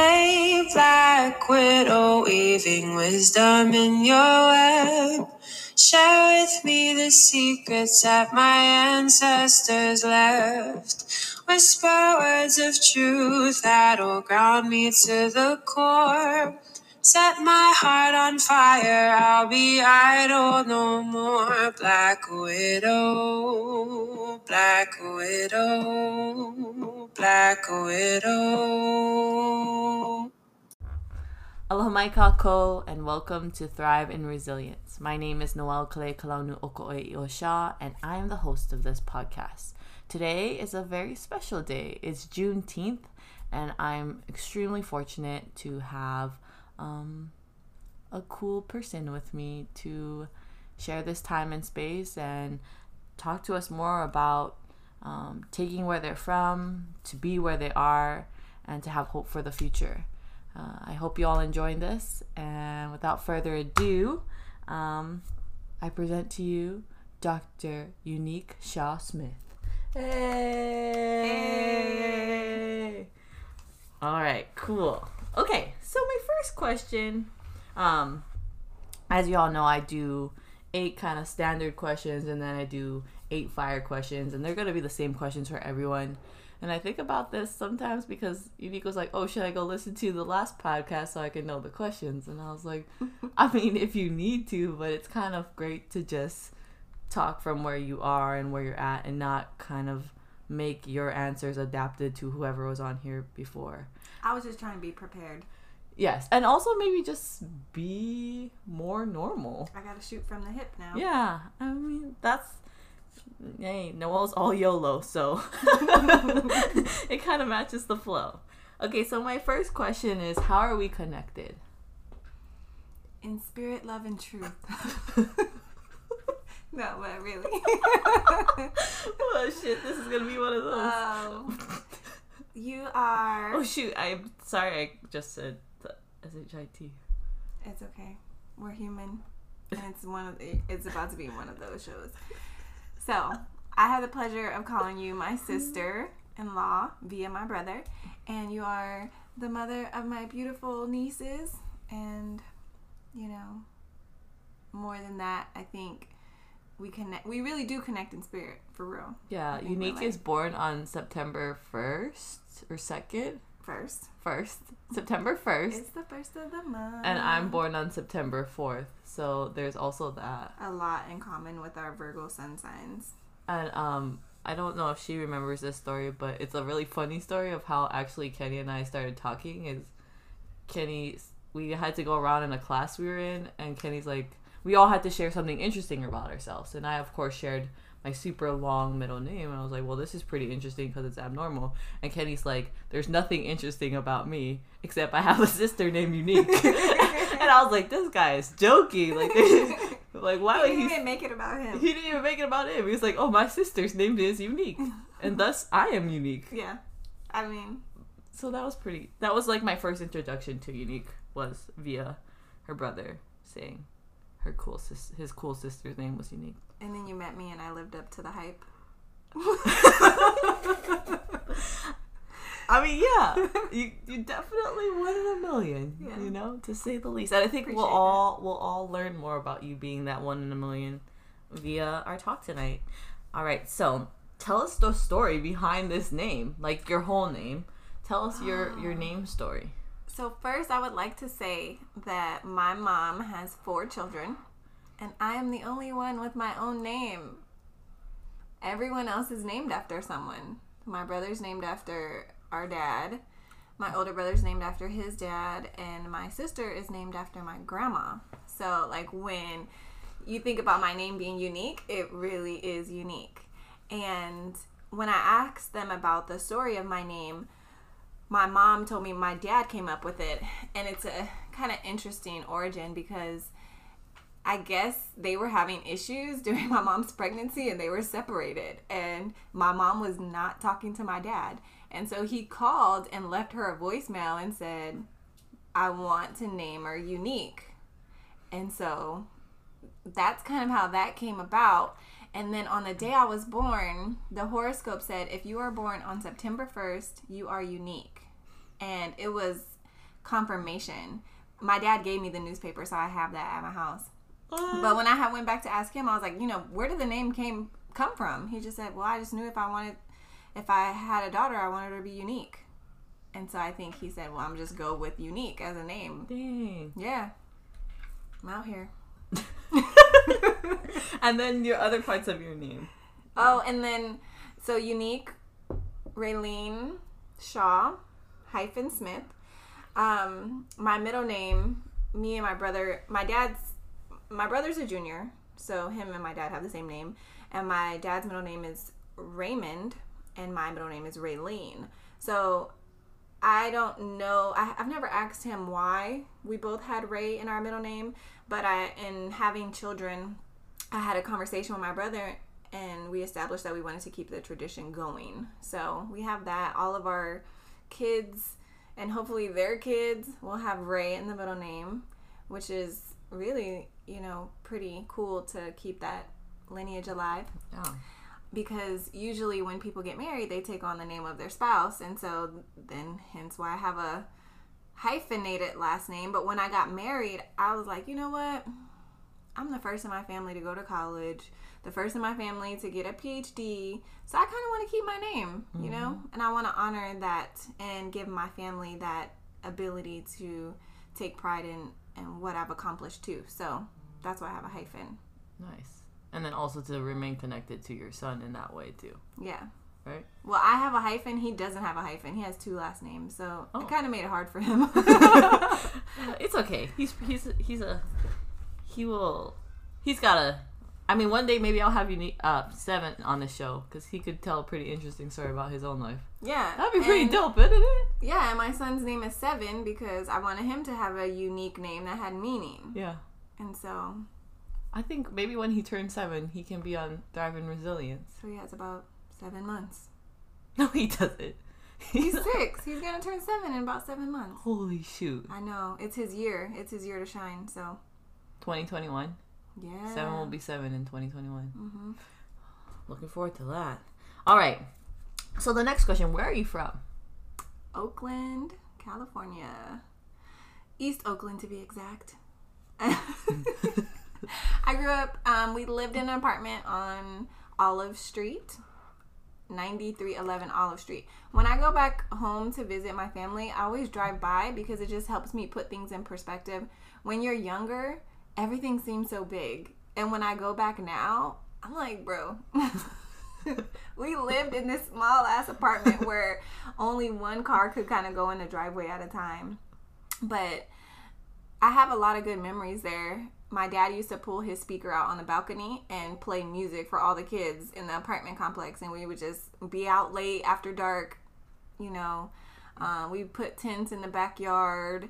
Hey, Black Widow, weaving wisdom in your web. Share with me the secrets that my ancestors left. Whisper words of truth that'll ground me to the core. Set my heart on fire, I'll be idle no more. Black Widow, Black Widow, Black Widow. Aloha kākou, and welcome to Thrive in Resilience. My name is Noelle Kalei Kalaonu Oko'oi i Osha, and I am the host of this podcast. Today is a very special day. It's Juneteenth, and I'm extremely fortunate to have a cool person with me to share this time and space and talk to us more about taking where they're from, to be where they are, and to have hope for the future. I hope you all enjoying this, and without further ado, I present to you Dr. Unique Shaw-Smith. Hey! All right, cool. Okay, so my first question, as you all know, I do 8 kind of standard questions, and then I do 8 fire questions, and they're going to be the same questions for everyone. And I think about this sometimes because Unique was like, oh, should I go listen to the last podcast so I can know the questions? And I was like, I mean, if you need to, but it's kind of great to just talk from where you are and where you're at and not kind of make your answers adapted to whoever was on here before. I was just trying to be prepared. Yes, and also maybe just be more normal. I gotta shoot from the hip now. Yeah, I mean, that's... Hey, Noelle's all YOLO, so... it kind of matches the flow. Okay, so my first question is, how are we connected? In spirit, love, and truth. No, but really. Oh, shit, this is going to be one of those. You are... Oh, shoot, I'm sorry, I just said S-H-I-T. It's okay. We're human, and it's about to be one of those shows. So, I had the pleasure of calling you my sister-in-law via my brother, and you are the mother of my beautiful nieces, and, you know, more than that, I think... We connect. We really do connect in spirit, for real. Yeah, Unique is born on September 1st or 2nd? First. September 1st. It's the first of the month. And I'm born on September 4th, so there's also that. A lot in common with our Virgo sun signs. And I don't know if she remembers this story, but it's a really funny story of how actually Kenny and I started talking. We had to go around in a class we were in, and Kenny's like, we all had to share something interesting about ourselves. And I, of course, shared my super long middle name. And I was like, well, this is pretty interesting because it's abnormal. And Kenny's like, there's nothing interesting about me except I have a sister named Unique. And I was like, this guy is joking. Like why would he... He didn't even make it about him. He didn't even make it about him. He was like, oh, my sister's name is Unique. And thus, I am Unique. Yeah. I mean... So that was pretty... That was like my first introduction to Unique was via her brother saying... his cool sister's name was Unique. And then you met me and I lived up to the hype. I mean, yeah. You definitely one in a million, yeah. You know, to say the least. And I think we'll all learn more about you being that one in a million via our talk tonight. All right, so tell us the story behind this name, like your whole name. Tell us your name story. So first, I would like to say that my mom has 4 children, and I am the only one with my own name. Everyone else is named after someone. My brother's named after our dad, my older brother's named after his dad, and my sister is named after my grandma. So, like, when you think about my name being unique, it really is unique. And when I asked them about the story of my name, my mom told me my dad came up with it, and it's a kind of interesting origin because I guess they were having issues during my mom's pregnancy, and they were separated, and my mom was not talking to my dad. And so he called and left her a voicemail and said, I want to name her Unique. And so that's kind of how that came about. And then on the day I was born, the horoscope said, if you are born on September 1st, you are unique. And it was confirmation. My dad gave me the newspaper, so I have that at my house. But when I went back to ask him, I was like, you know, where did the name come from? He just said, well, I just knew if I had a daughter, I wanted her to be unique. And so I think he said, well, I'm just go with unique as a name. Dang. Yeah. I'm out here. And then your other parts of your name. Oh, and then, so Unique Rayleen Shaw-Smith. My middle name, me and my brother, my brother's a junior, so him and my dad have the same name. And my dad's middle name is Raymond, and my middle name is Rayleen. So I don't know. I've never asked him why we both had Ray in our middle name, but in having children, I had a conversation with my brother, and we established that we wanted to keep the tradition going. So we have that. All of our kids, and hopefully their kids, will have Ray in the middle name, which is really, you know, pretty cool to keep that lineage alive. Oh. Because usually when people get married, they take on the name of their spouse. And so then hence why I have a hyphenated last name. But when I got married, I was like, you know what? I'm the first in my family to go to college, the first in my family to get a PhD. So I kind of want to keep my name, you know? And I want to honor that and give my family that ability to take pride in what I've accomplished too. So that's why I have a hyphen. Nice. And then also to remain connected to your son in that way, too. Yeah. Right? Well, I have a hyphen. He doesn't have a hyphen. He has two last names. So it kind of made it hard for him. It's okay. One day maybe I'll have you Seven on the show, because he could tell a pretty interesting story about his own life. Yeah. That'd be pretty dope, isn't it? Yeah, and my son's name is Seven because I wanted him to have a unique name that had meaning. Yeah. And so I think maybe when he turns 7, he can be on Thrive in Resilience. So he has about 7 months. No, he doesn't. He's 6. He's going to turn 7 in about 7 months. Holy shoot. I know. It's his year. It's his year to shine, so. 2021? Yeah. 7 will be 7 in 2021. Mm-hmm. Looking forward to that. All right. So the next question, where are you from? Oakland, California. East Oakland, to be exact. I grew up, we lived in an apartment on Olive Street, 9311 Olive Street. When I go back home to visit my family, I always drive by because it just helps me put things in perspective. When you're younger, everything seems so big. And when I go back now, I'm like, bro, we lived in this small ass apartment where only one car could kind of go in the driveway at a time. But I have a lot of good memories there. My dad used to pull his speaker out on the balcony and play music for all the kids in the apartment complex. And we would just be out late after dark, you know. We put tents in the backyard.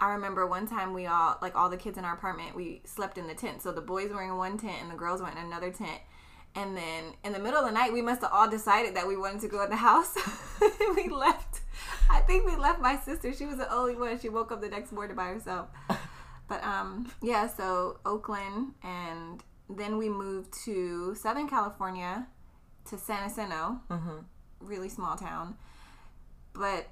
I remember one time we all, like all the kids in our apartment, we slept in the tent. So the boys were in one tent and the girls went in another tent. And then in the middle of the night, we must have all decided that we wanted to go in the house. We left. I think we left my sister. She was the only one. She woke up the next morning by herself. But, yeah, so Oakland, and then we moved to Southern California, to San Jacinto, really small town. But,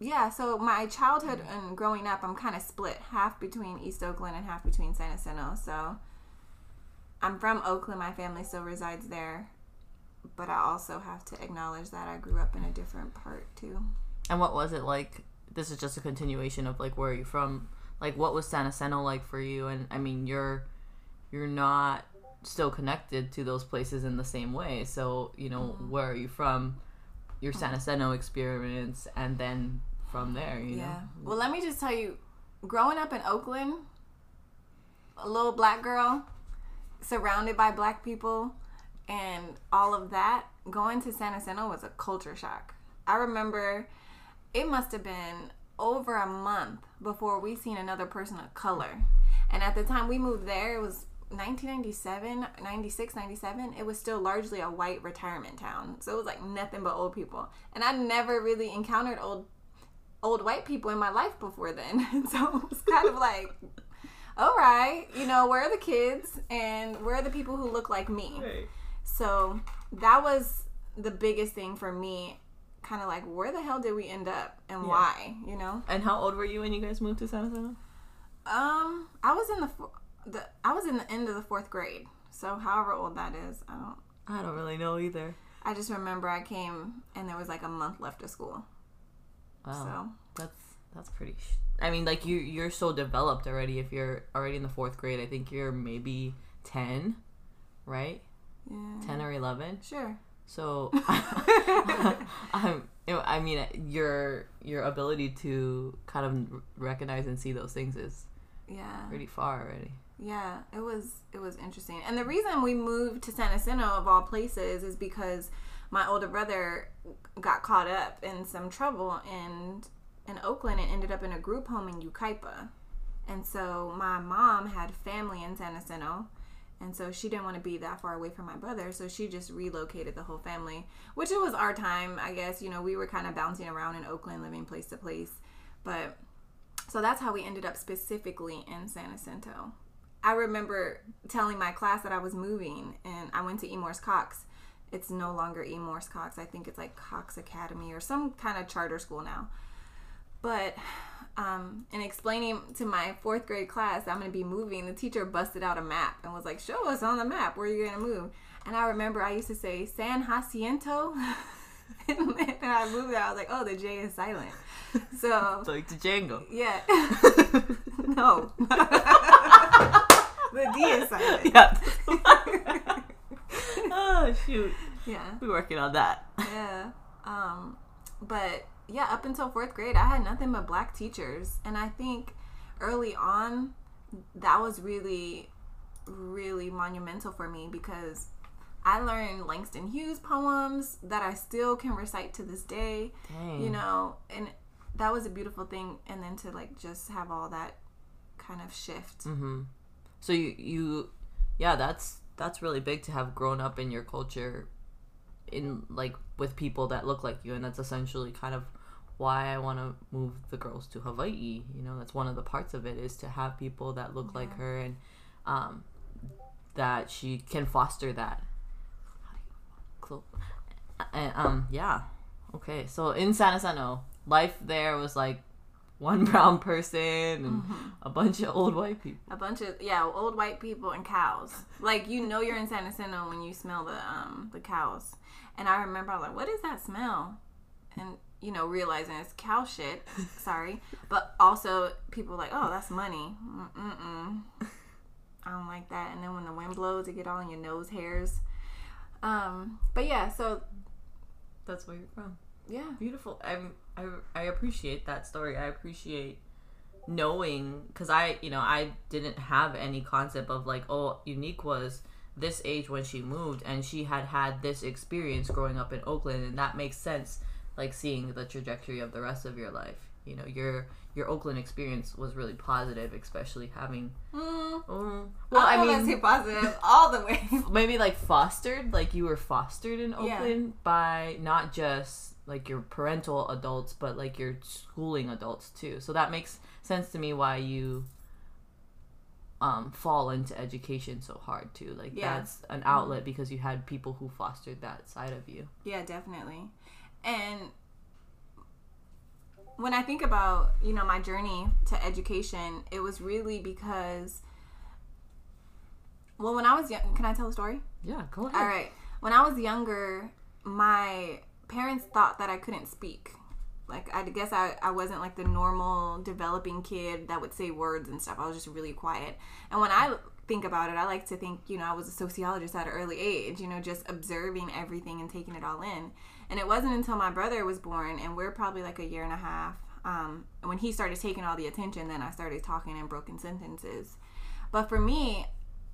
yeah, so my childhood and growing up, I'm kind of split, half between East Oakland and half between San Jacinto. So I'm from Oakland. My family still resides there. But I also have to acknowledge that I grew up in a different part, too. And what was it like? This is just a continuation of, like, where are you from? Like, what was San Jacinto like for you? And, I mean, you're not still connected to those places in the same way. So, you know, where are you from, your San Jacinto experience, and then from there, you know? Well, let me just tell you, growing up in Oakland, a little black girl, surrounded by black people, and all of that, going to San Jacinto was a culture shock. I remember it must have been over a month before we seen another person of color. And at the time we moved there, it was 1997, it was still largely a white retirement town. So it was like nothing but old people. And I never really encountered old white people in my life before then. And so it was kind of like, all right, you know, where are the kids? And where are the people who look like me? Hey. So that was the biggest thing for me, kind of like, where the hell did we end up and why, you know? And how old were you when you guys moved to San Antonio? I was in the end of the fourth grade. So however old that is, I don't really know either. I just remember I came and there was like a month left of school. Wow. So that's pretty. I mean, like you're so developed already. If you're already in the fourth grade, I think you're maybe 10, right? Yeah. 10 or 11. Sure. So, I mean, your ability to kind of recognize and see those things is pretty far already. Yeah, it was interesting. And the reason we moved to San Jacinto, of all places, is because my older brother got caught up in some trouble in Oakland and ended up in a group home in Yucaipa. And so my mom had family in San Jacinto, and so she didn't want to be that far away from my brother, so she just relocated the whole family, which it was our time, I guess. You know, we were kind of bouncing around in Oakland, living place to place. But so that's how we ended up specifically in San Jacinto. I remember telling my class that I was moving, and I went to E. Morris Cox. It's no longer E. Morris Cox. I think it's like Cox Academy or some kind of charter school now. But in explaining to my fourth grade class that I'm going to be moving, the teacher busted out a map and was like, show us on the map where you're going to move. And I remember I used to say, San Jacinto. And then I moved there. I was like, oh, the J is silent. So it's like the Django. Yeah. No. The D is silent. Yeah. Oh, shoot. Yeah. We're working on that. Yeah. But, yeah, up until fourth grade, I had nothing but black teachers. And I think early on, that was really, really monumental for me because I learned Langston Hughes poems that I still can recite to this day. Dang. You know, and that was a beautiful thing. And then to, like, just have all that kind of shift. Mm-hmm. So you that's really big to have grown up in your culture in, like, with people that look like you. And that's essentially kind of why I want to move the girls to Hawaii. You know, that's one of the parts of it is to have people that look like her and that she can foster that. And, yeah. Okay. So in San Jacinto, life there was like one brown person and a bunch of old white people. A bunch of, old white people and cows. Like, you know you're in San Jacinto when you smell the cows. And I remember I was like, what is that smell? And, you know, realizing it's cow shit. Sorry. But also people were like, oh, that's money. I don't like that. And then when the wind blows, it get all in your nose hairs. But, yeah, so that's where you're from. Yeah. Beautiful. I appreciate that story. I appreciate knowing, because I didn't have any concept of like, oh, Unique was this age when she moved, and she had this experience growing up in Oakland, and that makes sense, like seeing the trajectory of the rest of your life. You know, your Oakland experience was really positive, especially having. Well, I mean, say positive all the way. Maybe like fostered, like you were fostered in Oakland by not just like your parental adults, but like your schooling adults too. So that makes sense to me why you fall into education so hard too. Like that's an outlet because you had people who fostered that side of you. Yeah, definitely, and. When I think about, you know, my journey to education, it was really because, well, when I was young, can I tell a story? Yeah, go ahead. All right. When I was younger, my parents thought that I couldn't speak. Like, I guess I wasn't like the normal developing kid that would say words and stuff. I was just really quiet. And when I think about it, I like to think, you know, I was a sociologist at an early age, you know, just observing everything and taking it all in. And it wasn't until my brother was born, and we're probably like a year and a half, when he started taking all the attention, then I started talking in broken sentences. But for me,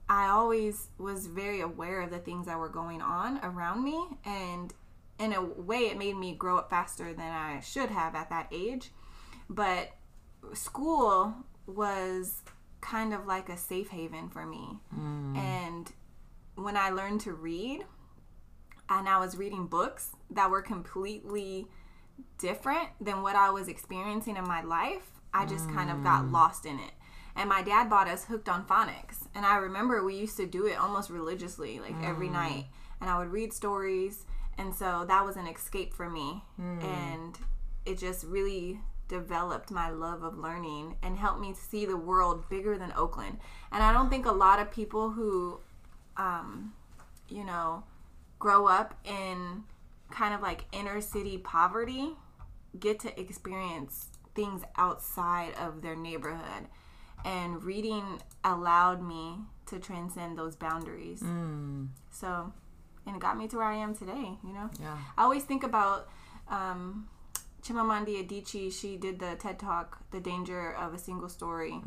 I always was very aware of the things that were going on around me, and in a way it made me grow up faster than I should have at that age. But school was kind of like a safe haven for me. And when I learned to read, and I was reading books that were completely different than what I was experiencing in my life, I just kind of got lost in it. And my dad bought us Hooked on Phonics. And I remember we used to do it almost religiously, like every night. And I would read stories, And so that was an escape for me. And it just really developed my love of learning and helped me see the world bigger than Oakland. And I don't think a lot of people who, you know, grow up in kind of like inner city poverty get to experience things outside of their neighborhood. And reading allowed me to transcend those boundaries. So, and it got me to where I am today, you know? Yeah. I always think about Chimamanda Adichie. She did the TED Talk, The Danger of a Single Story.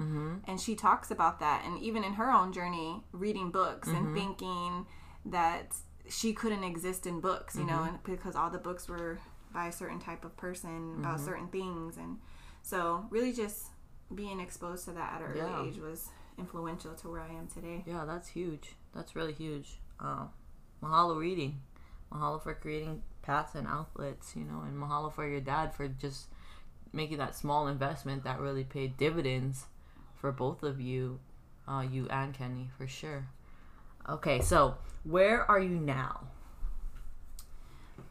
And she talks about that. And even in her own journey, reading books and thinking that she couldn't exist in books, you know, and because all the books were by a certain type of person, about certain things. And so really just being exposed to that at an early age was influential to where I am today. Yeah, that's huge. That's really huge. Mahalo reading. Mahalo for creating paths and outlets, you know, and mahalo for your dad for just making that small investment that really paid dividends for both of you, you and Kenny, for sure. Okay, so where are you now?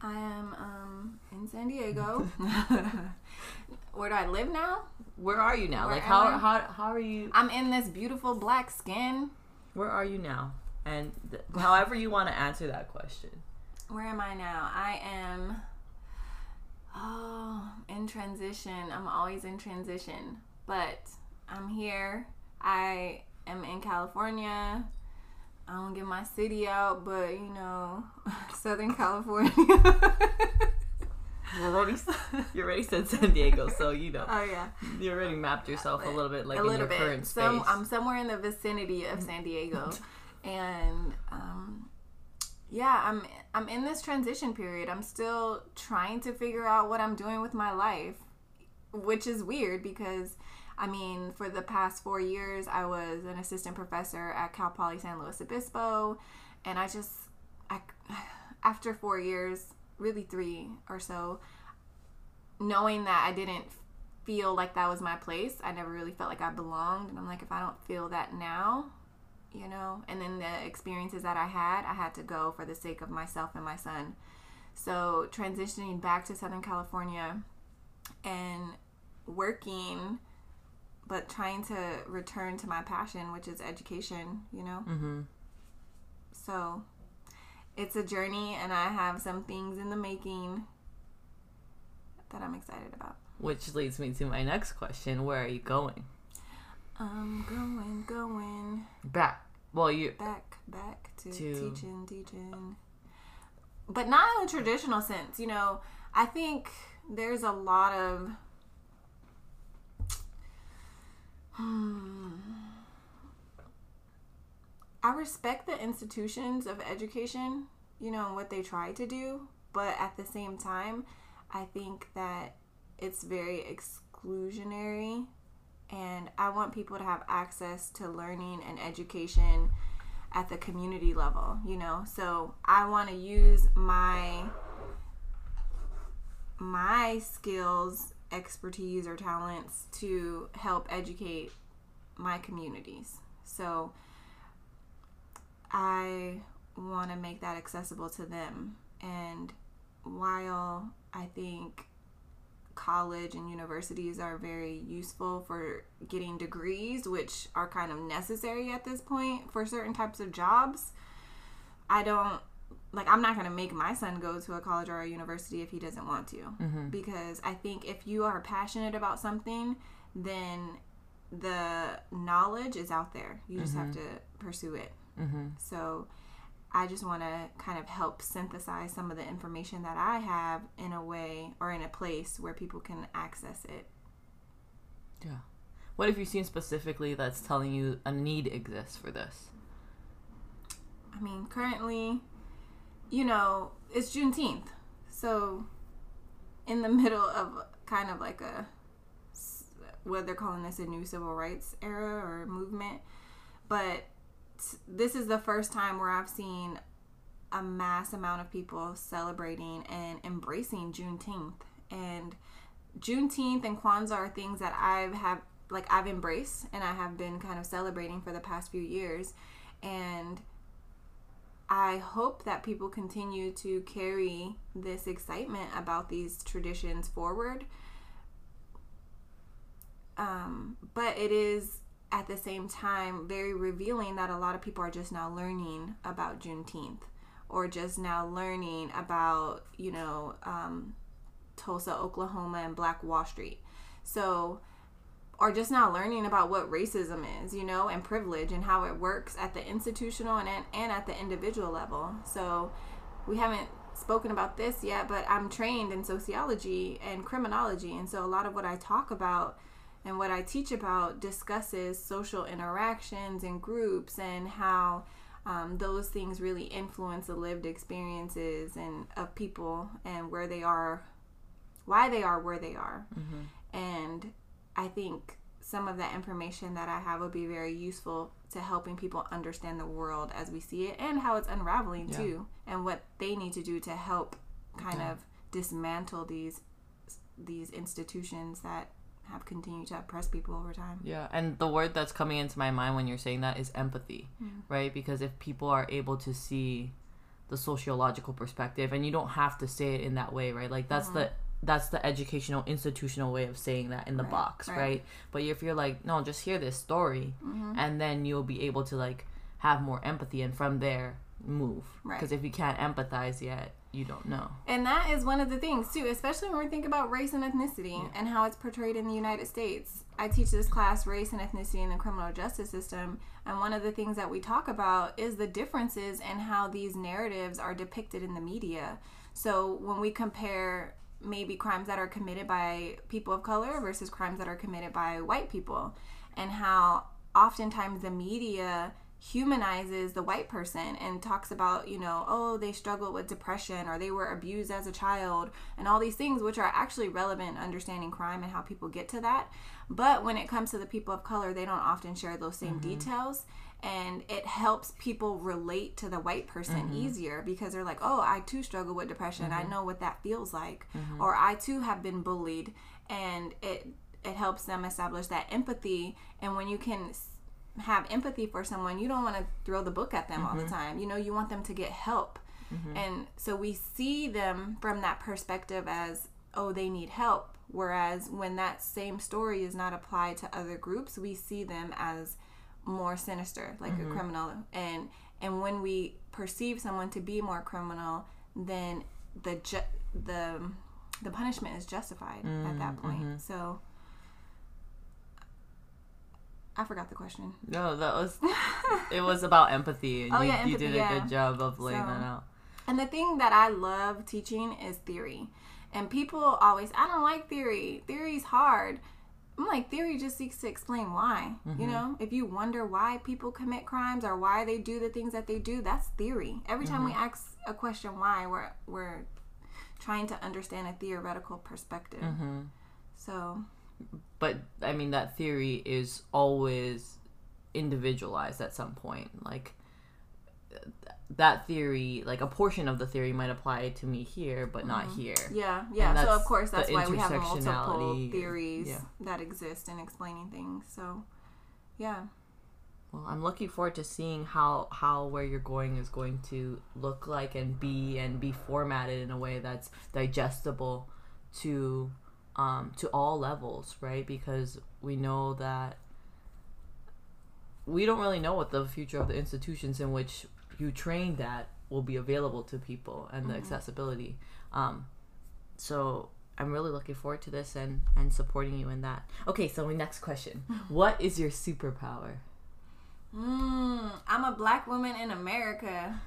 I am in San Diego. Where do I live now? Where are you now? Where like how are you? I'm in this beautiful black skin. Where are you now? And however you want to answer that question. Where am I now? I am in transition. I'm always in transition, but I'm here. I am in California. I don't get my city out, but, you know, Southern California. You already said San Diego, so, you know. Oh, yeah. You already mapped yourself a little bit, like, in your current space. I'm somewhere in the vicinity of San Diego. And, yeah, I'm in this transition period. I'm still trying to figure out what I'm doing with my life, which is weird because... I mean, for the past 4 years, I was an assistant professor at Cal Poly San Luis Obispo, and I just, after 4 years, really 3 or so, knowing that I didn't feel like that was my place, I never really felt like I belonged, and I'm like, if I don't feel that now, you know, and then the experiences that I had to go for the sake of myself and my son. So transitioning back to Southern California and working... but trying to return to my passion, which is education, you know? So it's a journey, and I have some things in the making that I'm excited about. Which leads me to my next question. Where are you going? Going. Back. Well, you... Back to teaching. But not in a traditional sense. You know, I think there's a lot of... I respect the institutions of education, you know, and what they try to do, but at the same time, I think that it's very exclusionary, and I want people to have access to learning and education at the community level, you know. So I want to use my skills, expertise, or talents to help educate my communities. So I want to make that accessible to them. And while I think college and universities are very useful for getting degrees, which are kind of necessary at this point for certain types of jobs, I'm not going to make my son go to a college or a university if he doesn't want to. Because I think if you are passionate about something, then the knowledge is out there. You just have to pursue it. So I just want to kind of help synthesize some of the information that I have in a way or in a place where people can access it. Yeah. What have you seen specifically that's telling you a need exists for this? I mean, currently... you know, it's Juneteenth, so in the middle of kind of like a, what they're calling this a new civil rights era or movement, but this is the first time where I've seen a mass amount of people celebrating and embracing Juneteenth. And Juneteenth and Kwanzaa are things that I've embraced and I have been kind of celebrating for the past few years, and I hope that people continue to carry this excitement about these traditions forward. But it is, at the same time, very revealing that a lot of people are just now learning about Juneteenth, or just now learning about, you know, Tulsa, Oklahoma, and Black Wall Street. So, or just now learning about what racism is, you know, and privilege, and how it works at the institutional and at the individual level. So we haven't spoken about this yet, but I'm trained in sociology and criminology. And so a lot of what I talk about and what I teach about discusses social interactions and groups, and how those things really influence the lived experiences and of people, and where they are, why they are where they are. Mm-hmm. And I think some of that information that I have will be very useful to helping people understand the world as we see it, and how it's unraveling, yeah, too, and what they need to do to help kind, yeah, of dismantle these institutions that have continued to oppress people over time. Yeah, and the word that's coming into my mind when you're saying that is empathy, mm-hmm, right? Because if people are able to see the sociological perspective, and you don't have to say it in that way, right? Like, that's, mm-hmm, that's the educational, institutional way of saying that in the box, right? But if you're like, no, just hear this story, mm-hmm, and then you'll be able to, like, have more empathy, and from there, move. Right. Because if you can't empathize yet, you don't know. And that is one of the things, too, especially when we think about race and ethnicity, yeah, and how it's portrayed in the United States. I teach this class, Race and Ethnicity in the Criminal Justice System, and one of the things that we talk about is the differences in how these narratives are depicted in the media. So when we compare maybe crimes that are committed by people of color versus crimes that are committed by white people, and how oftentimes the media humanizes the white person and talks about, you know, oh, they struggled with depression, or they were abused as a child, and all these things which are actually relevant in understanding crime and how people get to that. But when it comes to the people of color, they don't often share those same, mm-hmm, details, and it helps people relate to the white person, mm-hmm, easier, because they're like, oh, I too struggle with depression, mm-hmm, I know what that feels like, mm-hmm, or I too have been bullied, and it helps them establish that empathy. And when you can have empathy for someone, you don't want to throw the book at them, mm-hmm, all the time. You know, you want them to get help. Mm-hmm. And so we see them from that perspective as, oh, they need help. Whereas when that same story is not applied to other groups, we see them as more sinister, like, mm-hmm, a criminal. And when we perceive someone to be more criminal, then the punishment is justified, mm-hmm, at that point. Mm-hmm. So I forgot the question. No, that was it was about empathy. And empathy, you did a, yeah, good job of laying that out. And the thing that I love teaching is theory. And people always, I don't like theory. Theory's hard. I'm like, theory just seeks to explain why. Mm-hmm. You know, if you wonder why people commit crimes or why they do the things that they do, that's theory. Every time, mm-hmm, we ask a question why, we're trying to understand a theoretical perspective. Mm-hmm. So. But, I mean, that theory is always individualized at some point. Like, that theory, like, a portion of the theory might apply to me here, but, mm-hmm, not here. Yeah, yeah. So, of course, that's why we have multiple theories, yeah, that exist in explaining things. So, yeah. Well, I'm looking forward to seeing how where you're going is going to look like, and be formatted in a way that's digestible to all levels, right? Because we know that we don't really know what the future of the institutions in which you trained at will be available to people, and the, mm-hmm, accessibility. So I'm really looking forward to this and supporting you in that. Okay, so my next question. What is your superpower? I'm a Black woman in America.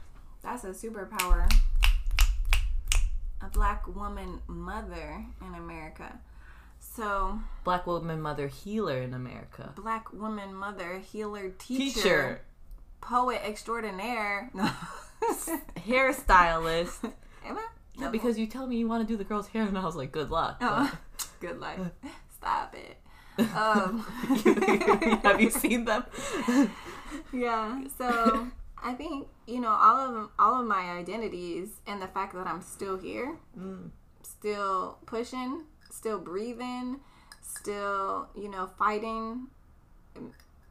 That's a superpower. A Black woman mother in America. So Black woman mother healer in America. Black woman mother healer teacher. Poet extraordinaire. No. Hairstylist. Am I? No, because you tell me you want to do the girl's hair, and I was like, good luck. Oh, good luck. Stop it. Have you seen them? Yeah. So I think, you know, all of my identities, and the fact that I'm still here, still pushing, still breathing, still, you know, fighting,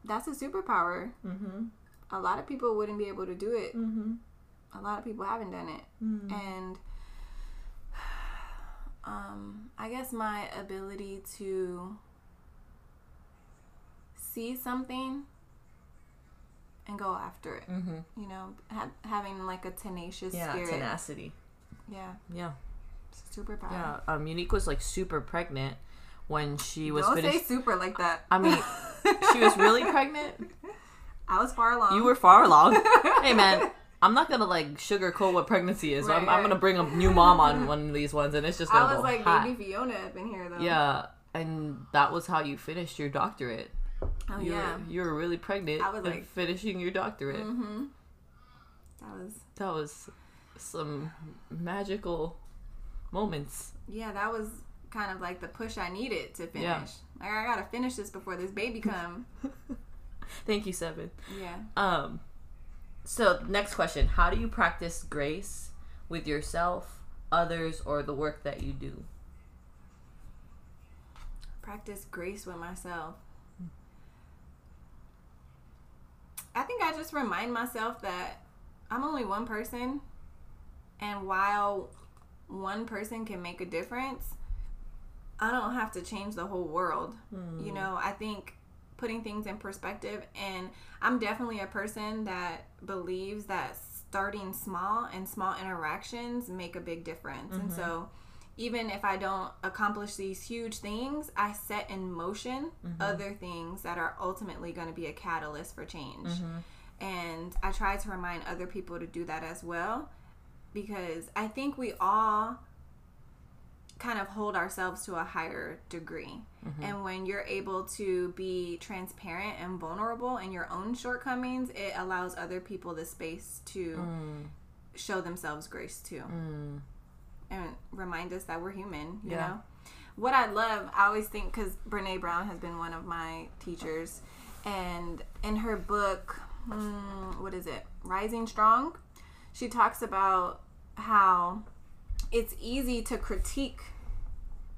that's a superpower. Mm-hmm. A lot of people wouldn't be able to do it. Mm-hmm. a lot of people haven't done it. Mm. And I guess my ability to see something and go after it, mm-hmm. you know, having like a tenacious spirit. Yeah, tenacity. Yeah. Yeah. Super power. Yeah. Unique was like super pregnant when she was Don't say super like that. I mean, she was really pregnant. I was far along. You were far along. Hey, man, I'm not going to like sugarcoat what pregnancy is. Right, I'm going to bring a new mom on one of these ones and it's just going to go hot. I was like baby Fiona up in here though. Yeah. And that was how you finished your doctorate. Oh, you were really pregnant. I was like finishing your doctorate. Mm-hmm. That was some magical moments. Yeah, that was kind of like the push I needed to finish. Yeah. Like I gotta finish this before this baby come. Thank you, Seven. Yeah. So next question: how do you practice grace with yourself, others, or the work that you do? Practice grace with myself. I think I just remind myself that I'm only one person, and while one person can make a difference, I don't have to change the whole world. Mm. You know, I think putting things in perspective, and I'm definitely a person that believes that starting small and small interactions make a big difference. Mm-hmm. And so even if I don't accomplish these huge things, I set in motion mm-hmm. other things that are ultimately going to be a catalyst for change. Mm-hmm. And I try to remind other people to do that as well, because I think we all kind of hold ourselves to a higher degree. Mm-hmm. And when you're able to be transparent and vulnerable in your own shortcomings, it allows other people the space to show themselves grace too. Mm. And remind us that we're human, you know? What I love, I always think, because Brene Brown has been one of my teachers, and in her book, Rising Strong, she talks about how it's easy to critique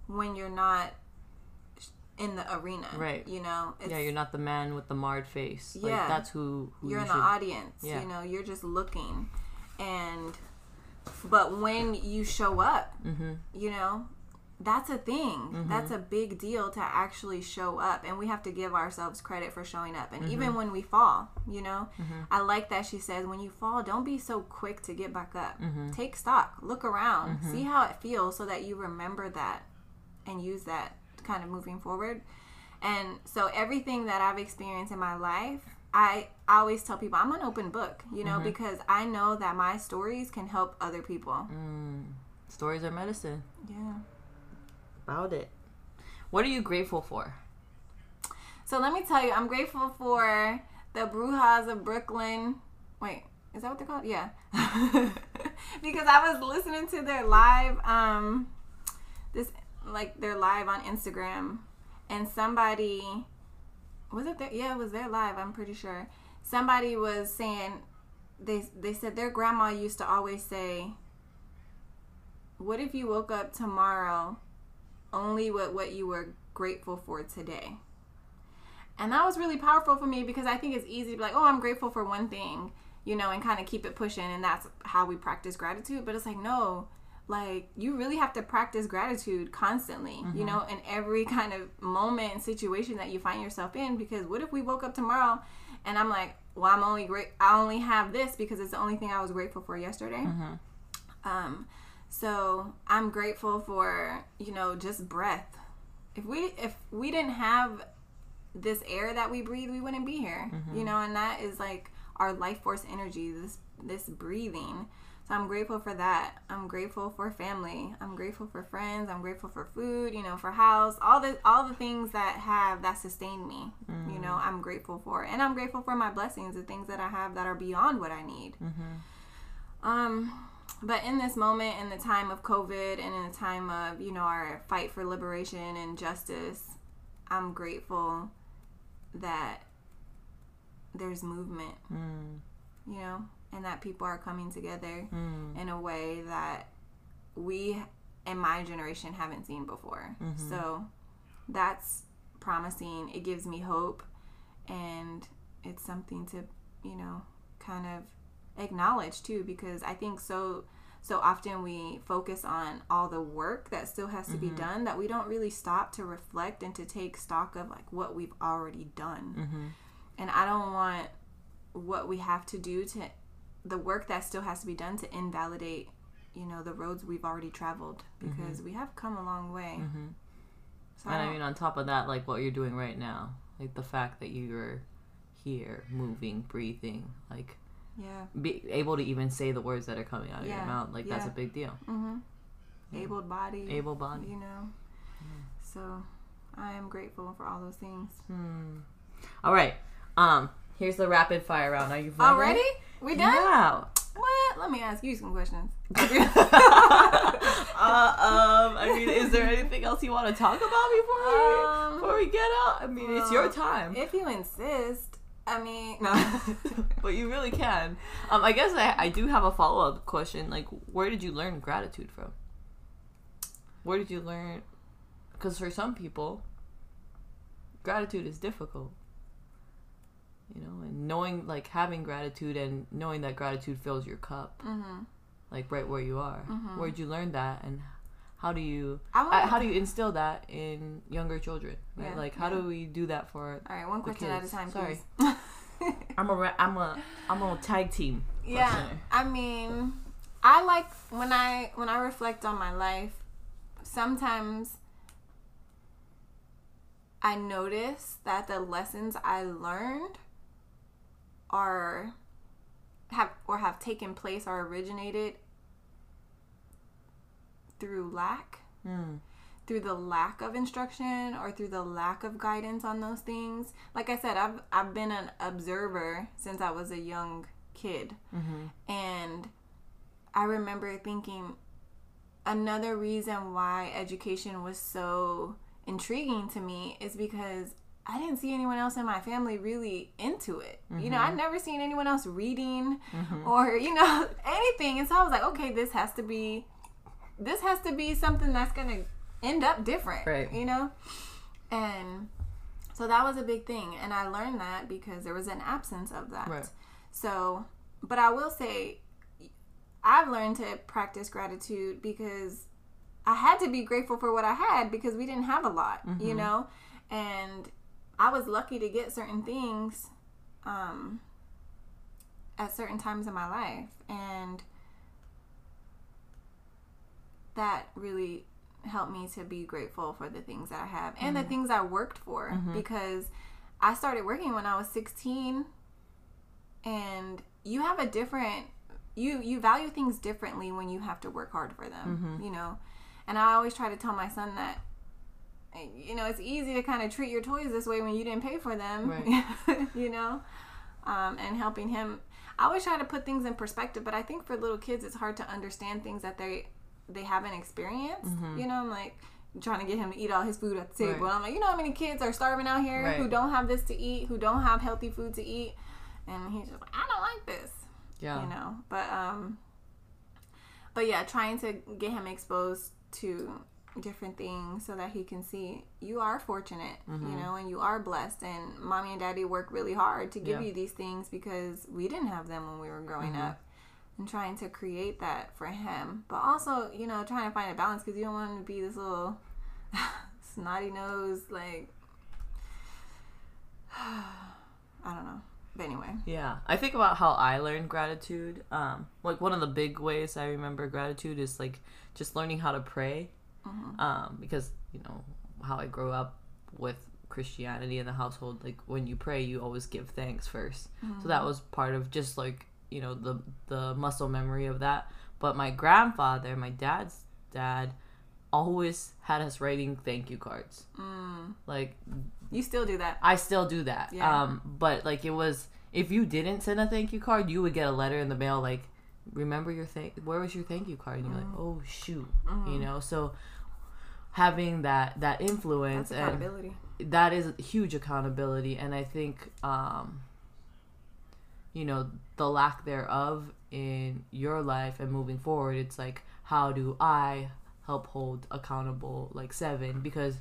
when you're not in the arena. Right. You know? You're not the man with the marred face. Yeah. Like, that's who you're in the audience. Yeah. You know, you're just looking. But when you show up, mm-hmm. you know, that's a thing. Mm-hmm. That's a big deal to actually show up. And we have to give ourselves credit for showing up. And mm-hmm. even when we fall, you know, mm-hmm. I like that she says, when you fall, don't be so quick to get back up. Mm-hmm. Take stock. Look around. Mm-hmm. See how it feels so that you remember that and use that kind of moving forward. And so everything that I've experienced in my life, I always tell people I'm an open book, you know, mm-hmm. because I know that my stories can help other people. Mm. Stories are medicine. Yeah. About it. What are you grateful for? So let me tell you, I'm grateful for the Brujas of Brooklyn. Wait, is that what they're called? Yeah. Because I was listening to their live, their live on Instagram, and somebody... Was it there? Yeah, it was their live, I'm pretty sure. Somebody was saying, they said their grandma used to always say, what if you woke up tomorrow only with what you were grateful for today? And that was really powerful for me, because I think it's easy to be like, oh, I'm grateful for one thing, you know, and kind of keep it pushing. And that's how we practice gratitude. But it's like, no, like you really have to practice gratitude constantly, mm-hmm. you know, in every kind of moment and situation that you find yourself in. Because what if we woke up tomorrow and I'm like, well, I only have this because it's the only thing I was grateful for yesterday. Mm-hmm. So I'm grateful for, you know, just breath. If we didn't have this air that we breathe, we wouldn't be here, mm-hmm. you know, and that is like our life force energy, this breathing. So I'm grateful for that. I'm grateful for family. I'm grateful for friends. I'm grateful for food, you know, for house, all the things that sustain me, mm-hmm. you know, I'm grateful for. And I'm grateful for my blessings, the things that I have that are beyond what I need. Mm-hmm. But in this moment, in the time of COVID and in the time of, you know, our fight for liberation and justice, I'm grateful that there's movement, mm. you know? And that people are coming together in a way that we and my generation haven't seen before. Mm-hmm. So that's promising. It gives me hope. And it's something to, you know, kind of acknowledge too, because I think so often we focus on all the work that still has to mm-hmm. be done, that we don't really stop to reflect and to take stock of like what we've already done. Mm-hmm. And I don't want what we have to do to the work that still has to be done to invalidate, you know, the roads we've already traveled, because mm-hmm. we have come a long way. Mm-hmm. So and I mean, on top of that, like what you're doing right now, like the fact that you're here, moving, breathing, like yeah, be able to even say the words that are coming out of yeah. your mouth, like yeah. that's a big deal. Mm-hmm. Yeah. Able body, you know. Yeah. So I am grateful for all those things. All right, here's the rapid fire round. Are you ready? Already? We done? Yeah. What? Let me ask you some questions. I mean, is there anything else you want to talk about before we get out? I mean, it's your time. If you insist. I mean, no. But you really can. I guess I do have a follow-up question. Like, where did you learn gratitude from? Where did you learn? Because for some people, gratitude is difficult. You know, and knowing, like, having gratitude and knowing that gratitude fills your cup, mm-hmm. like right where you are. Mm-hmm. Where'd you learn that, and how do you instill that in younger children? Right? Yeah, like, how do we do that for? All right, one question kids? At a time. Sorry, please. I'm a tag team. Yeah, questioner. I mean, I like when I reflect on my life, sometimes I notice that the lessons I learned have taken place or originated through lack, through the lack of instruction or through the lack of guidance on those things. Like I said, I've been an observer since I was a young kid. Mm-hmm. And I remember thinking another reason why education was so intriguing to me is because I didn't see anyone else in my family really into it. Mm-hmm. You know, I'd never seen anyone else reading mm-hmm. or, you know, anything. And so I was like, okay, this has to be something that's going to end up different, right. You know? And so that was a big thing. And I learned that because there was an absence of that. Right. So, but I will say I've learned to practice gratitude because I had to be grateful for what I had, because we didn't have a lot, mm-hmm. you know? And I was lucky to get certain things at certain times in my life. And that really helped me to be grateful for the things that I have and mm-hmm. the things I worked for, mm-hmm. because I started working when I was 16, and you have a different, you value things differently when you have to work hard for them, mm-hmm. you know? And I always try to tell my son that, you know, it's easy to kind of treat your toys this way when you didn't pay for them, right. You know, and helping him. I always try to put things in perspective, but I think for little kids, it's hard to understand things that they haven't experienced. Mm-hmm. You know, I'm like trying to get him to eat all his food at the table. Right. I'm like, you know how many kids are starving out here right. who don't have this to eat, who don't have healthy food to eat? And he's just like, I don't like this. Yeah. You know, but yeah, trying to get him exposed to different things so that he can see you are fortunate, mm-hmm. you know, and you are blessed, and mommy and daddy work really hard to give yeah. you these things because we didn't have them when we were growing mm-hmm. up, and trying to create that for him, but also, you know, trying to find a balance, because you don't want him to be this little snotty nose, like I don't know. But anyway. Yeah. I think about how I learned gratitude. Like, one of the big ways I remember gratitude is, like, just learning how to pray. Mm-hmm. Because, you know, how I grew up with Christianity in the household, like, when you pray, you always give thanks first. Mm-hmm. So that was part of just, like, you know, the muscle memory of that. But my grandfather, my dad's dad, always had us writing thank you cards. Mm. Like, you still do that? I still do that. Yeah. But like, it was, if you didn't send a thank you card, you would get a letter in the mail like, remember your where was your thank you card? And you're like, oh shoot, mm-hmm. you know. So having that influence, that's accountability. And that is huge accountability. And I think you know, the lack thereof in your life and moving forward, it's like, how do I help hold accountable like Seven? Because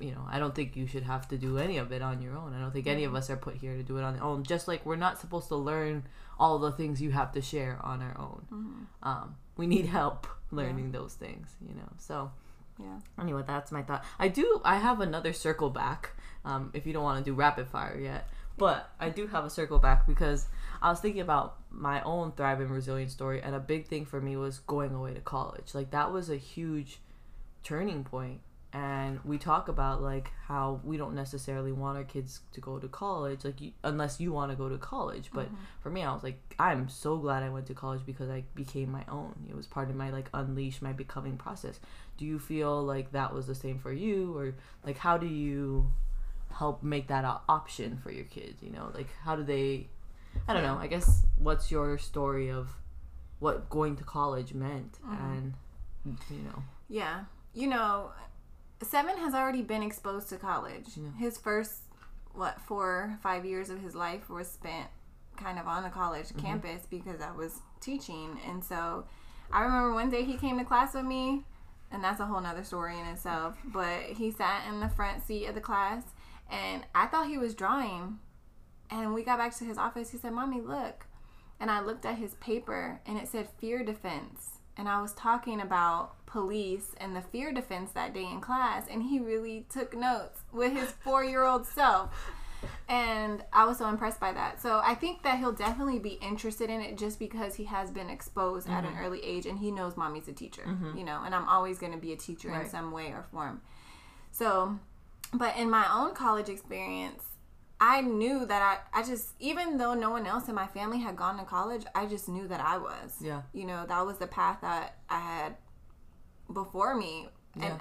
you know, I don't think you should have to do any of it on your own. I don't think any of us are put here to do it on their own. Just like we're not supposed to learn all the things you have to share on our own. Mm-hmm. We need help learning those things, you know. So, yeah. Anyway, that's my thought. I have another circle back, if you don't want to do rapid fire yet. But I do have a circle back because I was thinking about my own Thrive in Resilience story, and a big thing for me was going away to college. Like, that was a huge turning point. And we talk about, like, how we don't necessarily want our kids to go to college, like, unless you want to go to college. But for me, I was like, I'm so glad I went to college because I became my own. It was part of my, like, unleash my becoming process. Do you feel like that was the same for you? Or, like, how do you help make that an option for your kids, you know? Like, how do they, I don't know, I guess, what's your story of what going to college meant? And, you know. Yeah. You know, Seven has already been exposed to college. Yeah. His first, 4 or 5 years of his life was spent kind of on the college campus because I was teaching. And so I remember one day he came to class with me, and that's a whole nother story in itself, but he sat in the front seat of the class, and I thought he was drawing. And we got back to his office. He said, "Mommy, look." And I looked at his paper, and it said fear defense. And I was talking about police and the fear defense that day in class, and he really took notes with his 4-year-old self. And I was so impressed by that. So I think that he'll definitely be interested in it just because he has been exposed at an early age, and he knows Mommy's a teacher, you know, and I'm always going to be a teacher in some way or form. So, but in my own college experience, I knew that I just, even though no one else in my family had gone to college, I just knew that I was. Yeah. You know, that was the path that I had before me. Yeah.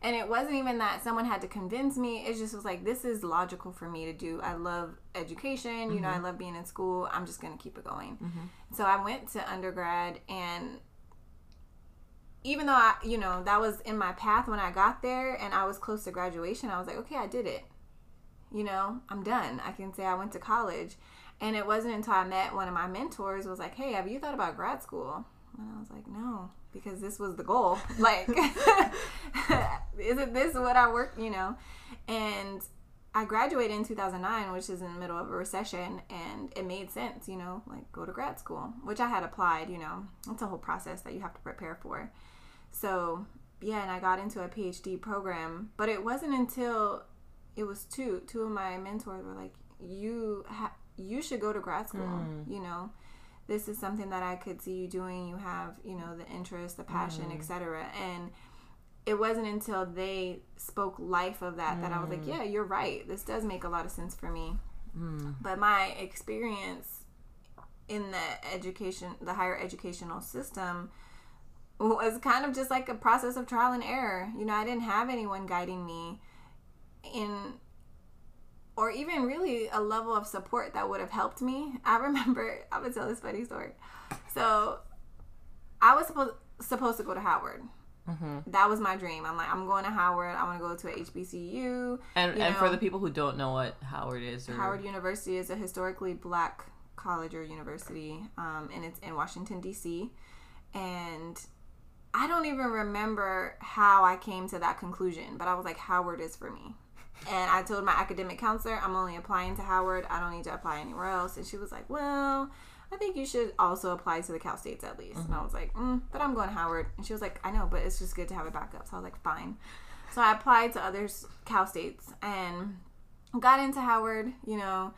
And it wasn't even that someone had to convince me. It just was like, this is logical for me to do. I love education. You know, I love being in school. I'm just going to keep it going. So I went to undergrad, and even though, I, you know, that was in my path when I got there and I was close to graduation, I was like, okay, I did it. You know, I'm done. I can say I went to college. And it wasn't until I met one of my mentors was like, "Hey, have you thought about grad school?" And I was like, "No," because this was the goal. Like, isn't this what I work, you know? And I graduated in 2009, which is in the middle of a recession, and it made sense, you know, like, go to grad school, which I had applied, you know. It's a whole process that you have to prepare for. So, yeah, and I got into a PhD program, but it wasn't until it was two of my mentors were like, you should go to grad school, you know, this is something that I could see you doing. You have, you know, the interest, the passion, etc. And it wasn't until they spoke life of that that I was like, yeah, you're right. This does make a lot of sense for me. But my experience in the higher educational system was kind of just like a process of trial and error. You know, I didn't have anyone guiding me or even really a level of support that would have helped me. I remember, I'm gonna tell this funny story. So I was supposed to go to Howard. That was my dream. I'm like, I'm going to Howard. I want to go to a HBCU. And for the people who don't know what Howard is, Howard University is a historically black college or university, and it's in Washington, D.C. And I don't even remember how I came to that conclusion, but I was like, Howard is for me. And I told my academic counselor, I'm only applying to Howard. I don't need to apply anywhere else. And she was like, well, I think you should also apply to the Cal States at least. And I was like, but I'm going to Howard. And she was like, I know, but it's just good to have a backup. So I was like, fine. So I applied to other Cal States and got into Howard, you know,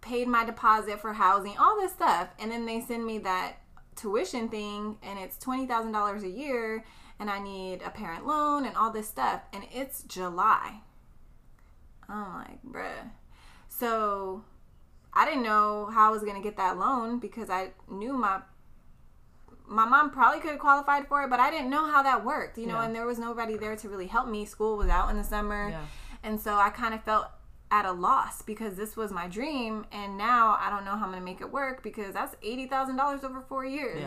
paid my deposit for housing, all this stuff. And then they send me that tuition thing, and it's $20,000 a year, and I need a parent loan and all this stuff, and it's July. I'm like, bruh. So I didn't know how I was gonna get that loan because I knew my mom probably could have qualified for it, but I didn't know how that worked, you know. And there was nobody there to really help me. School was out in the summer, and so I kind of felt at a loss because this was my dream, and now I don't know how I'm gonna make it work because that's $80,000 over 4 years.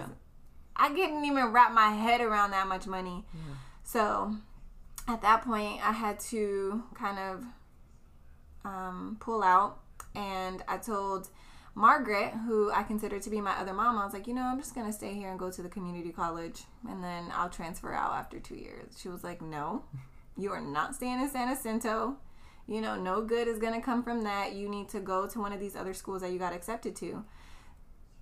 I couldn't even wrap my head around that much money. So at that point I had to kind of pull out, and I told Margaret, who I consider to be my other mom, I was like, you know, I'm just gonna stay here and go to the community college, and then I'll transfer out after 2 years. She was like, no, You are not staying in San Jacinto. You know, no good is going to come from that. You need to go to one of these other schools that you got accepted to.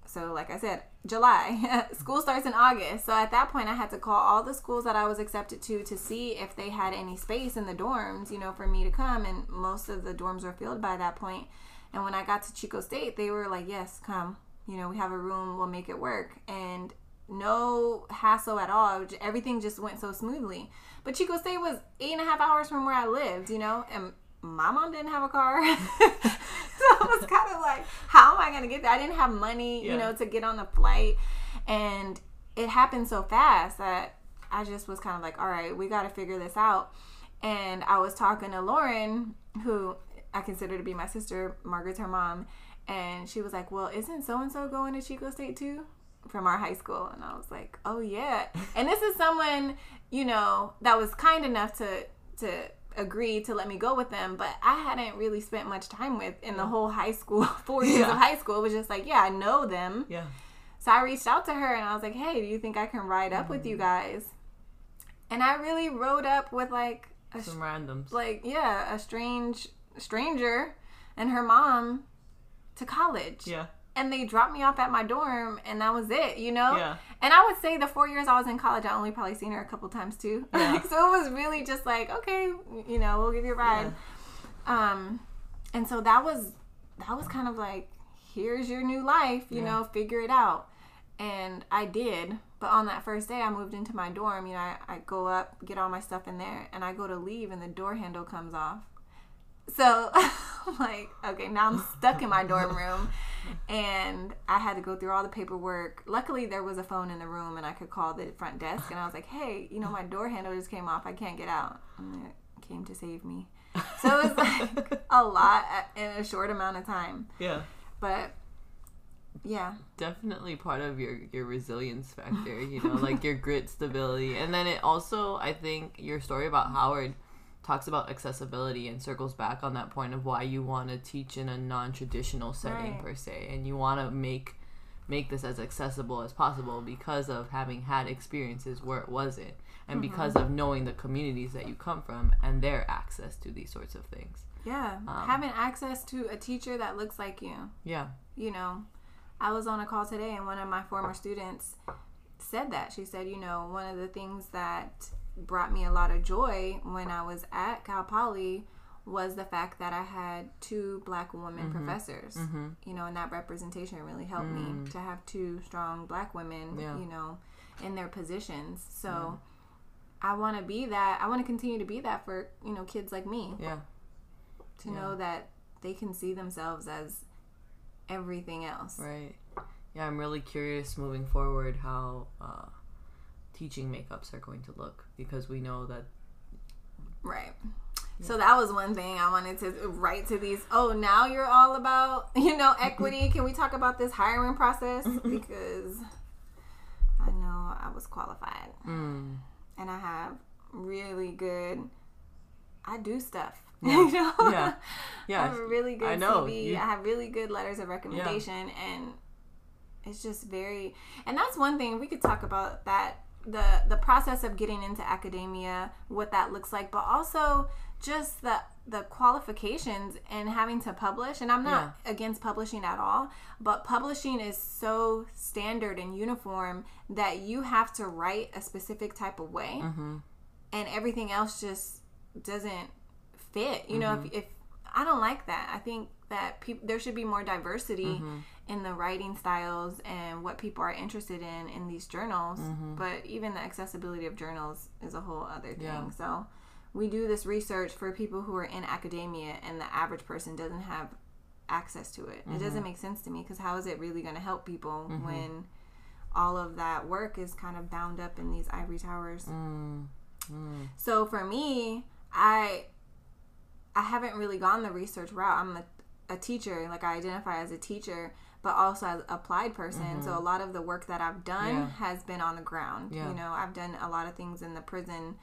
So, like I said, July. School starts in August. So, at that point, I had to call all the schools that I was accepted to see if they had any space in the dorms, you know, for me to come. And most of the dorms were filled by that point. And when I got to Chico State, they were like, yes, come. You know, we have a room. We'll make it work. And no hassle at all. Everything just went so smoothly. But Chico State was 8.5 hours from where I lived, you know. And my mom didn't have a car. So I was kind of like, how am I going to get there? I didn't have money, you know, to get on the flight. And it happened so fast that I just was kind of like, all right, we got to figure this out. And I was talking to Lauren, who I consider to be my sister. Margaret's her mom. And she was like, well, isn't so-and-so going to Chico State too? From our high school. And I was like, oh, yeah. And this is someone, you know, that was kind enough to agree to let me go with them, but I hadn't really spent much time with in the whole high school, 4 years of high school. It was just like, I know them. Yeah. So I reached out to her and I was like, hey, do you think I can ride up with you guys? And I really rode up with like some randoms. Like, a stranger and her mom to college. Yeah. And they dropped me off at my dorm, and that was it, you know? Yeah. And I would say the 4 years I was in college, I only probably seen her a couple times, too. Yeah. So it was really just like, okay, you know, we'll give you a ride. Yeah. And so that was kind of like, here's your new life, you know, figure it out. And I did. But on that first day, I moved into my dorm. You know, I go up, get all my stuff in there, and I go to leave, and the door handle comes off. So I'm like, okay, now I'm stuck in my dorm room. And I had to go through all the paperwork. Luckily, there was a phone in the room, and I could call the front desk. And I was like, hey, you know, my door handle just came off. I can't get out. And it came to save me. So it was like a lot in a short amount of time. Yeah. But, yeah. Definitely part of your resilience factor, you know, like your grit, stability. And then it also, I think, your story about Howard talks about accessibility and circles back on that point of why you want to teach in a non-traditional setting, right, per se, and you want to make this as accessible as possible because of having had experiences where it wasn't, and because of knowing the communities that you come from and their access to these sorts of things. Yeah, having access to a teacher that looks like you. Yeah. You know, I was on a call today, and one of my former students said that. She said, you know, one of the things that brought me a lot of joy when I was at Cal Poly was the fact that I had two black women professors, you know, and that representation really helped me to have two strong black women, you know, in their positions. So I want to be that. I want to continue to be that for, you know, kids like me. Yeah. To know that they can see themselves as everything else. Right. Yeah, I'm really curious moving forward how teaching makeups are going to look, because we know that. Right. Yeah. So that was one thing I wanted to write to these. Oh, now you're all about, you know, equity. Can we talk about this hiring process? Because I know I was qualified. And I have really good, I do stuff. Yeah. You know? Yeah. Yeah. I have a really good CV. I have really good letters of recommendation. Yeah. And it's just very, and that's one thing we could talk about, that the process of getting into academia, what that looks like, but also just the qualifications and having to publish. And I'm not against publishing at all, but publishing is so standard and uniform that you have to write a specific type of way, and everything else just doesn't fit. You know, if I don't like that. I think that there should be more diversity in the writing styles and what people are interested in these journals. But even the accessibility of journals is a whole other thing. Yeah. So we do this research for people who are in academia, and the average person doesn't have access to it. It doesn't make sense to me, because how is it really going to help people when all of that work is kind of bound up in these ivory towers? So for me, I haven't really gone the research route. I'm a teacher, like I identify as a teacher, but also as an applied person. So a lot of the work that I've done has been on the ground. You know, I've done a lot of things in the prison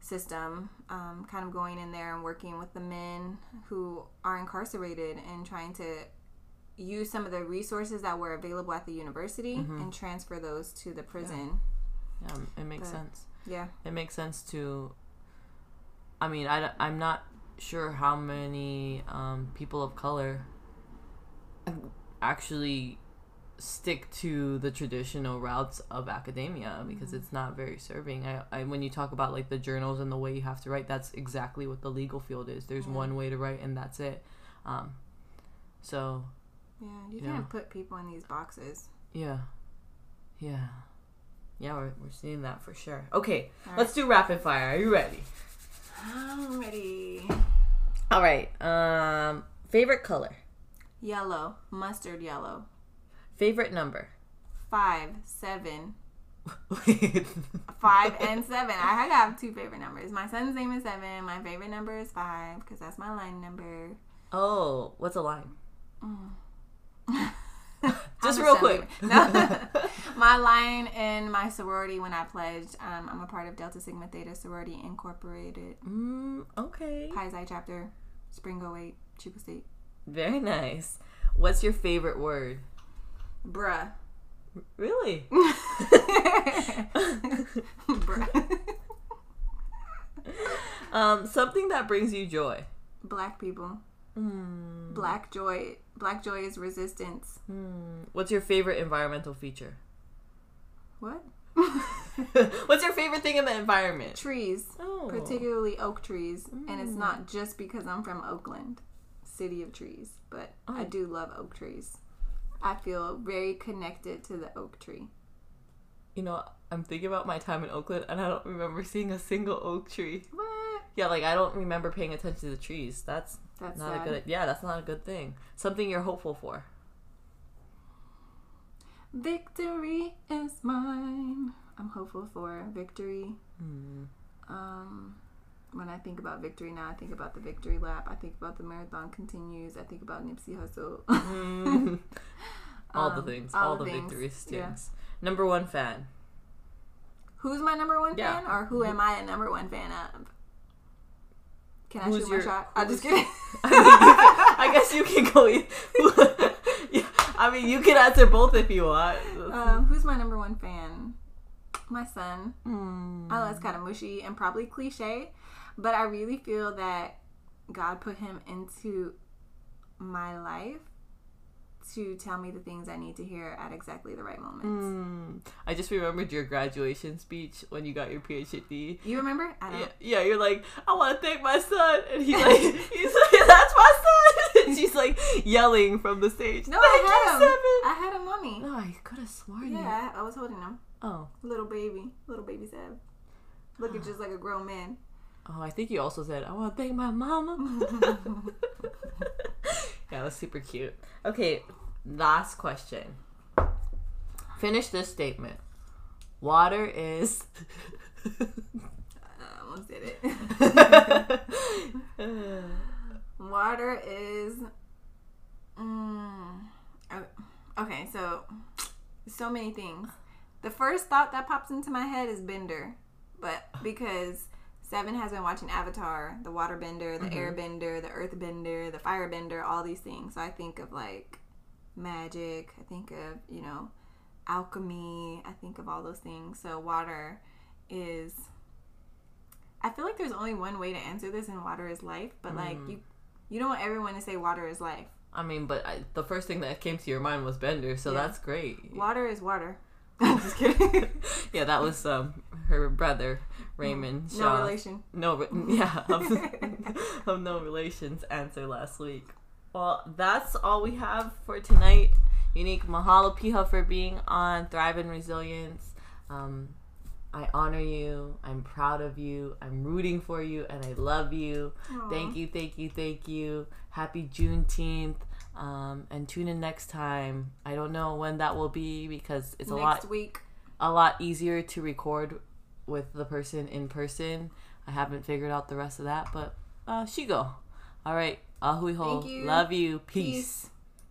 system, kind of going in there and working with the men who are incarcerated and trying to use some of the resources that were available at the university and transfer those to the prison. It makes sense. Yeah. It makes sense to I mean, I'm not sure how many people of color actually stick to the traditional routes of academia, because it's not very serving. I when you talk about like the journals and the way you have to write, that's exactly what the legal field is. There's one way to write and that's it. So yeah, you can't put people in these boxes. Yeah, we're seeing that for sure. Okay, right. Let's do rapid fire. Are you ready? I'm ready. All right. Favorite color? Yellow. Mustard yellow. Favorite number? 5, 7. 5 and 7. I have two favorite numbers. My son's name is 7. My favorite number is 5 because that's my line number. Oh, what's a line? Just real quick. No. My line in my sorority when I pledged, I'm a part of Delta Sigma Theta Sorority Incorporated. Okay. Pi Zai Chapter, Spring 08, Chico State. Very nice. What's your favorite word? Bruh. Really? Bruh. Something that brings you joy. Black people. Black joy. Black joy is resistance. What's your favorite environmental feature? What? What's your favorite thing in the environment? Trees. Oh. Particularly oak trees. And it's not just because I'm from Oakland, city of trees, but I do love oak trees. I feel very connected to the oak tree. You know, I'm thinking about my time in Oakland and I don't remember seeing a single oak tree. What? Yeah, like I don't remember paying attention to the trees. That's not sad. That's not a good thing. Something you're hopeful for. Victory is mine. I'm hopeful for victory. When I think about victory now, I think about the victory lap. I think about the marathon continues. I think about Nipsey Hussle. All the things. All the things. Victory stings. Yeah. Number one fan. Who's my number one fan? Or who am I a number one fan of? Can I shoot my shot? I'm just kidding. I guess you can go. I mean, you can answer both if you want. Who's my number one fan? My son. I know it's kind of mushy and probably cliche, but I really feel that God put him into my life to tell me the things I need to hear at exactly the right moments. I just remembered your graduation speech when you got your PhD. You remember? I don't. Yeah, you're like, I want to thank my son, and he's like, that's my son. And she's like yelling from the stage. No, I had him on me. No, I could have sworn. Yeah, I was holding him. Oh, little baby said, looking just like a grown man. Oh, I think you also said, I want to thank my mama. Yeah, that's super cute. Okay, last question. Finish this statement. Water is... I almost did it. Water is... Okay, so many things. The first thought that pops into my head is bender, but because... Seven has been watching Avatar, the waterbender, the airbender, the earthbender, the firebender, all these things. So I think of, like, magic. I think of, alchemy. I think of all those things. So water is... I feel like there's only one way to answer this, and water is life. But, like, you don't want everyone to say water is life. I mean, but the first thing that came to your mind was bender, so that's great. Water is water. I'm just kidding. Yeah, that was her brother, Raymond Shaw. No relation. Of no relations answer last week. Well, that's all we have for tonight. Unique, mahalo piha for being on Thrive in Resilience. I honor you. I'm proud of you. I'm rooting for you, and I love you. Aww. Thank you, thank you, thank you. Happy Juneteenth. And tune in next time. I don't know when that will be because it's a lot easier to record with the person in person. I haven't figured out the rest of that, but she go. All right, ahui ho. Love you. Peace.